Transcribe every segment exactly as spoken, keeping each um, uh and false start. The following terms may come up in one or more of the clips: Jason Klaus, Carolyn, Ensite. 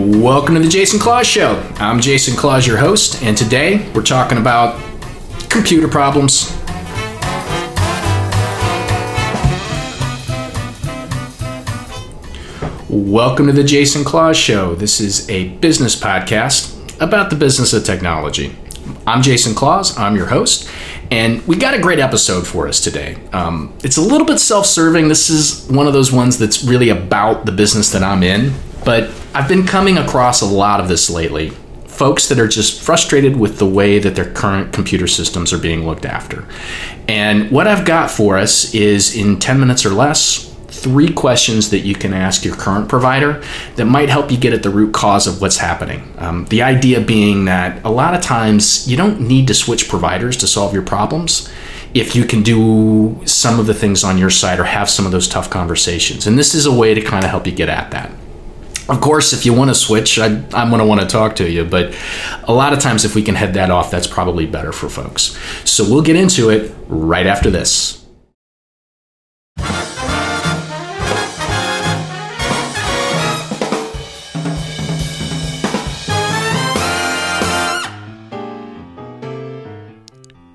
Welcome to the Jason Klaus Show. I'm Jason Klaus, your host, and today we're talking about computer problems. Welcome to the Jason Klaus Show. This is a business podcast about the business of technology. I'm Jason Klaus, I'm your host, and we got a great episode for us today. Um, it's a little bit self-serving. This is one of those ones that's really about the business that I'm in, but I've been coming across a lot of this lately. Folks that are just frustrated with the way that their current computer systems are being looked after. And what I've got for us is, in ten minutes or less, three questions that you can ask your current provider that might help you get at the root cause of what's happening. Um, the idea being that a lot of times you don't need to switch providers to solve your problems if you can do some of the things on your side or have some of those tough conversations. And this is a way to kind of help you get at that. Of course, if you want to switch, I, I'm going to want to talk to you, but a lot of times if we can head that off, that's probably better for folks. So we'll get into it right after this.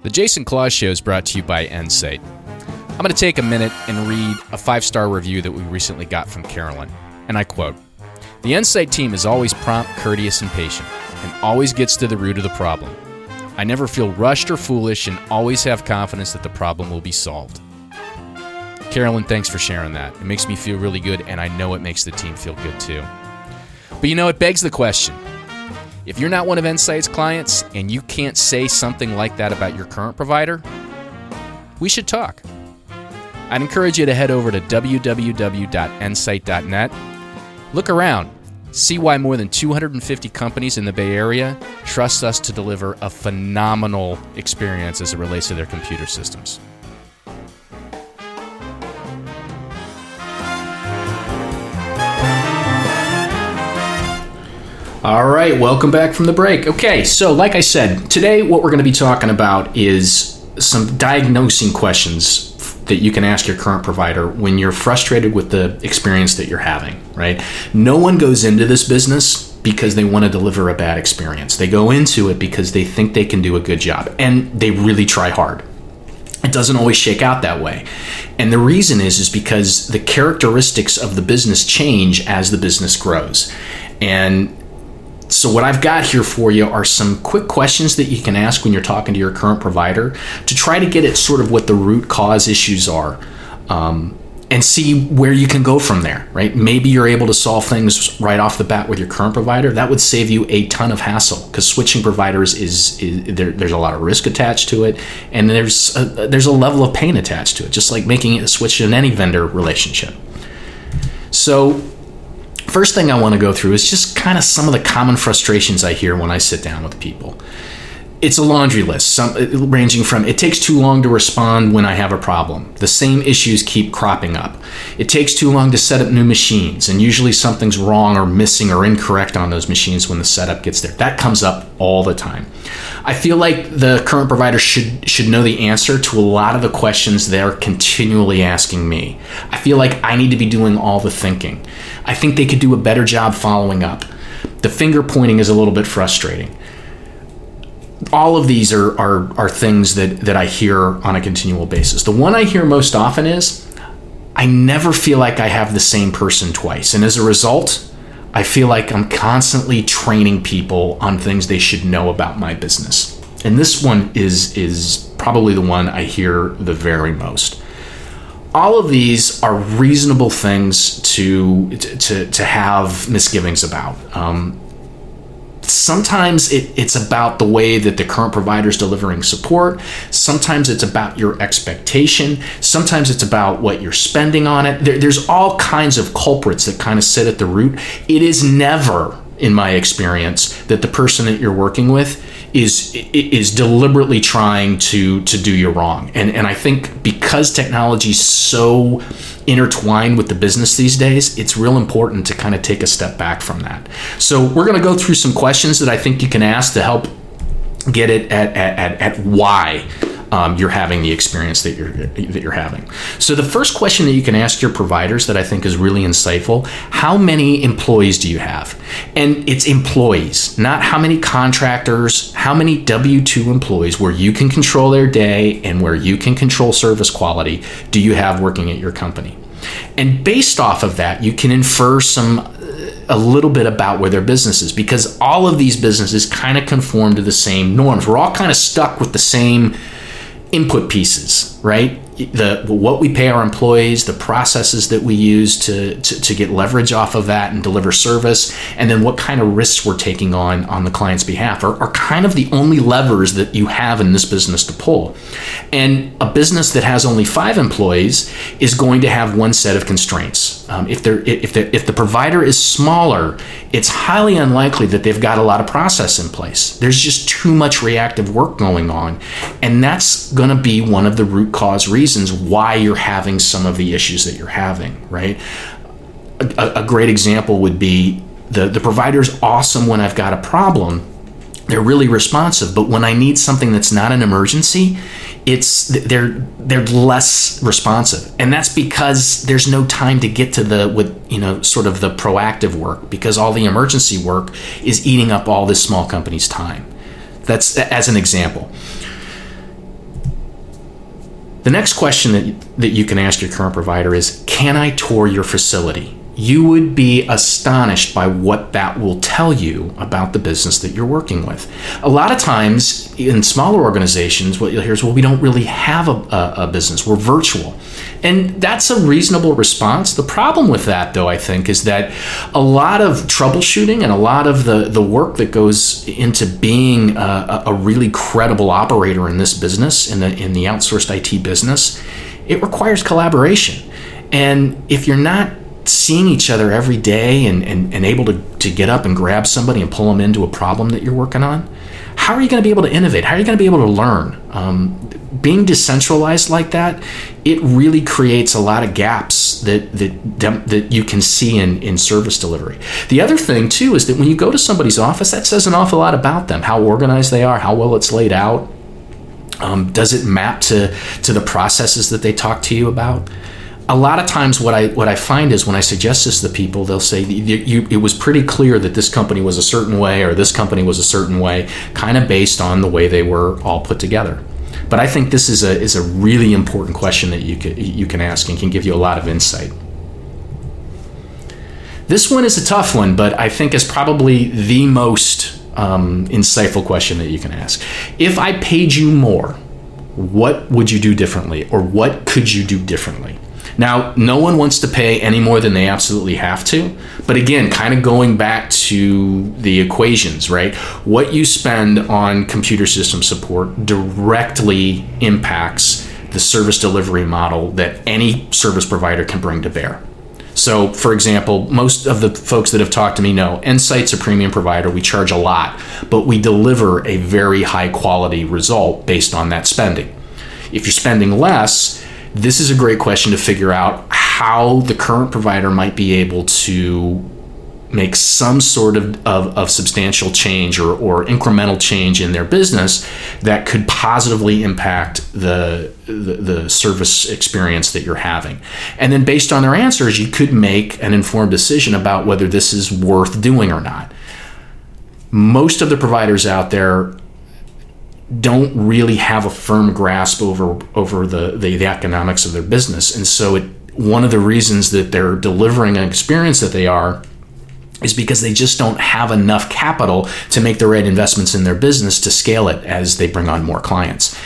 The Jason Klaus Show is brought to you by Ensite. I'm going to take a minute and read a five-star review that we recently got from Carolyn, and I quote, "The Ensite team is always prompt, courteous, and patient, and always gets to the root of the problem. I never feel rushed or foolish and always have confidence that the problem will be solved." Carolyn, thanks for sharing that. It makes me feel really good, and I know it makes the team feel good too. But you know, it begs the question. If you're not one of Ensite's clients and you can't say something like that about your current provider, we should talk. I'd encourage you to head over to w w w dot ensite dot net. Look around. See why more than two hundred fifty companies in the Bay Area trust us to deliver a phenomenal experience as it relates to their computer systems. All right, welcome back from the break. Okay, so like I said, today what we're going to be talking about is some diagnosing questions that you can ask your current provider when you're frustrated with the experience that you're having, right? No one goes into this business because they want to deliver a bad experience. They go into it because they think they can do a good job, and they really try hard. It doesn't always shake out that way. And the reason is, is because the characteristics of the business change as the business grows. And so what I've got here for you are some quick questions that you can ask when you're talking to your current provider to try to get at sort of what the root cause issues are, um, and see where you can go from there, right? Maybe you're able to solve things right off the bat with your current provider. That would save you a ton of hassle, because switching providers is, is there, there's a lot of risk attached to it, and there's a, there's a level of pain attached to it, just like making a switch in any vendor relationship. So first thing I want to go through is just kind of some of the common frustrations I hear when I sit down with people. It's a laundry list, some, ranging from it takes too long to respond when I have a problem. The same issues keep cropping up. It takes too long to set up new machines, and usually something's wrong or missing or incorrect on those machines when the setup gets there. That comes up all the time. I feel like the current provider should should know the answer to a lot of the questions they're continually asking me. I feel like I need to be doing all the thinking. I think they could do a better job following up. The finger pointing is a little bit frustrating. All of these are, are, are things that, that I hear on a continual basis. The one I hear most often is, I never feel like I have the same person twice. And as a result, I feel like I'm constantly training people on things they should know about my business. And this one is, is probably the one I hear the very most. All of these are reasonable things to, to, to have misgivings about. Um, Sometimes it, it's about the way that the current provider is delivering support. Sometimes it's about your expectation. Sometimes it's about what you're spending on it. There, there's all kinds of culprits that kind of sit at the root. It is never, in my experience, that the person that you're working with is is deliberately trying to to do you wrong. And and I think because technology is so intertwined with the business these days, it's real important to kind of take a step back from that. So we're going to go through some questions that I think you can ask to help get it at at, at, at why um, you're having the experience that you're that you're having. So the first question that you can ask your providers that I think is really insightful: how many employees do you have? And it's employees, not how many contractors, how many W two employees where you can control their day and where you can control service quality do you have working at your company? And based off of that, you can infer some a little bit about where their business is, because all of these businesses kind of conform to the same norms. We're all kind of stuck with the same input pieces, right? The what we pay our employees, the processes that we use to, to, to get leverage off of that and deliver service, and then what kind of risks we're taking on on the client's behalf are, are kind of the only levers that you have in this business to pull. And a business that has only five employees is going to have one set of constraints. Um, if they're if the if the provider is smaller, it's highly unlikely that they've got a lot of process in place. There's just too much reactive work going on, and that's going to be one of the root cause reasons reasons why you're having some of the issues that you're having, right? A, a great example would be the, the provider's awesome when I've got a problem. They're really responsive, but when I need something that's not an emergency, it's they're they're less responsive, and that's because there's no time to get to the with you know sort of the proactive work, because all the emergency work is eating up all this small company's time. That's as an example. The next question that, that you can ask your current provider is, can I tour your facility? You would be astonished by what that will tell you about the business that you're working with. A lot of times in smaller organizations, what you'll hear is, well, we don't really have a, a, a business, we're virtual. And that's a reasonable response. The problem with that, though, I think, is that a lot of troubleshooting and a lot of the, the work that goes into being a, a really credible operator in this business, in the, in the outsourced I T business, it requires collaboration. And if you're not seeing each other every day and, and, and able to, to get up and grab somebody and pull them into a problem that you're working on, how are you going to be able to innovate? How are you going to be able to learn? Um, being decentralized like that, it really creates a lot of gaps that that, that you can see in, in service delivery. The other thing, too, is that when you go to somebody's office, that says an awful lot about them, how organized they are, how well it's laid out. Um, does it map to, to the processes that they talk to you about? A lot of times what I what I find is when I suggest this to people, they'll say, you, it was pretty clear that this company was a certain way or this company was a certain way, kind of based on the way they were all put together. But I think this is a is a really important question that you can, you can ask and can give you a lot of insight. This one is a tough one, but I think is probably the most um, insightful question that you can ask. If I paid you more, what would you do differently, or what could you do differently? Now, no one wants to pay any more than they absolutely have to. But again, kind of going back to the equations, right? What you spend on computer system support directly impacts the service delivery model that any service provider can bring to bear. So, for example, most of the folks that have talked to me know Ensite's a premium provider. We charge a lot, but we deliver a very high quality result based on that spending. If you're spending less, this is a great question to figure out how the current provider might be able to make some sort of, of, of substantial change or, or incremental change in their business that could positively impact the, the the service experience that you're having. And then based on their answers, you could make an informed decision about whether this is worth doing or not. Most of the providers out there don't really have a firm grasp over over the, the, the economics of their business. And so it, one of the reasons that they're delivering an experience that they are is because they just don't have enough capital to make the right investments in their business to scale it as they bring on more clients.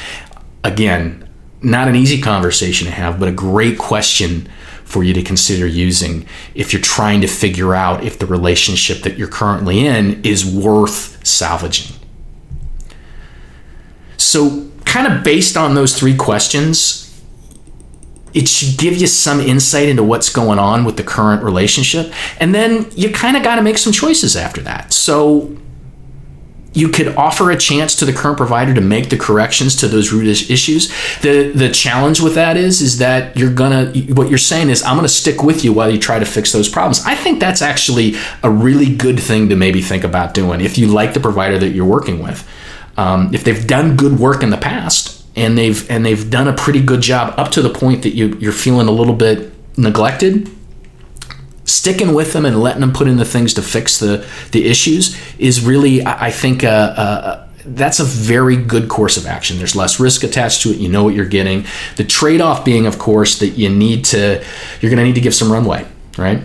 Again, not an easy conversation to have, but a great question for you to consider using if you're trying to figure out if the relationship that you're currently in is worth salvaging. So kind of based on those three questions, it should give you some insight into what's going on with the current relationship. And then you kind of got to make some choices after that. So you could offer a chance to the current provider to make the corrections to those root issues. The the challenge with that is, is that you're gonna what you're saying is, I'm gonna stick with you while you try to fix those problems. I think that's actually a really good thing to maybe think about doing if you like the provider that you're working with. Um, if they've done good work in the past, and they've and they've done a pretty good job up to the point that you you're feeling a little bit neglected. Sticking with them and letting them put in the things to fix the the issues is really, I, I think, uh, uh, that's a very good course of action. There's less risk attached to it. You know what you're getting. The trade-off being, of course, that you need to you're going to need to give some runway, right?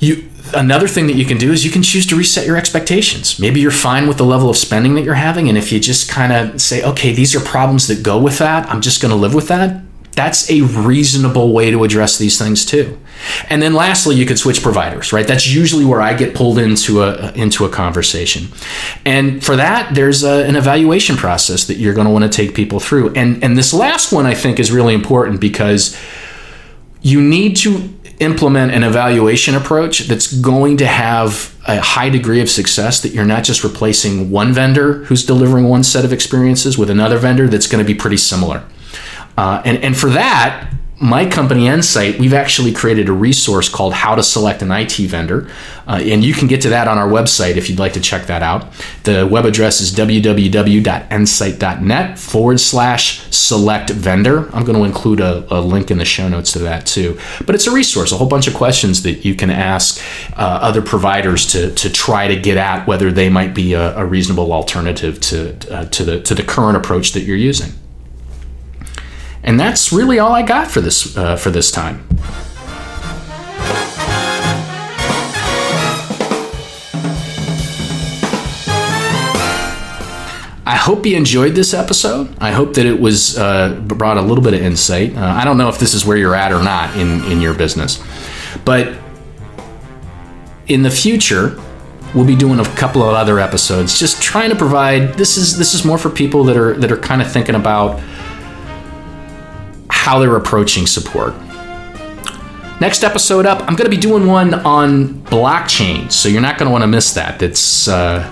You. Another thing that you can do is you can choose to reset your expectations. Maybe you're fine with the level of spending that you're having, and if you just kind of say, okay, these are problems that go with that, I'm just going to live with that, that's a reasonable way to address these things too. And then lastly, you could switch providers, right? That's usually where I get pulled into a into a conversation. And for that, there's a, an evaluation process that you're going to want to take people through. And, and this last one, I think, is really important because you need to implement an evaluation approach that's going to have a high degree of success, that you're not just replacing one vendor who's delivering one set of experiences with another vendor that's going to be pretty similar. Uh, and, and for that, my company, Ensite, we've actually created a resource called How to Select an I T Vendor. Uh, and you can get to that on our website if you'd like to check that out. The web address is www.ensite.net forward slash select vendor. I'm going to include a, a link in the show notes to that too. But it's a resource, a whole bunch of questions that you can ask uh, other providers to, to try to get at whether they might be a, a reasonable alternative to uh, to the to the current approach that you're using. And that's really all I got for this uh, for this time. I hope you enjoyed this episode. I hope that it was uh, brought a little bit of insight. Uh, I don't know if this is where you're at or not in, in your business, but in the future, we'll be doing a couple of other episodes, just trying to provide. This is this is more for people that are that are kind of thinking about how they're approaching support. Next episode up, I'm going to be doing one on blockchain, so you're not going to want to miss that. That's uh,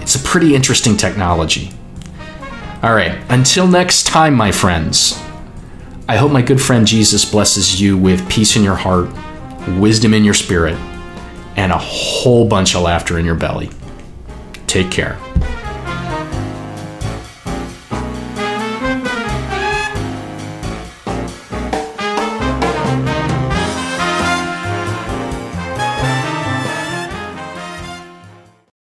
it's a pretty interesting technology. All right, until next time, my friends, I hope my good friend Jesus blesses you with peace in your heart, wisdom in your spirit, and a whole bunch of laughter in your belly. Take care.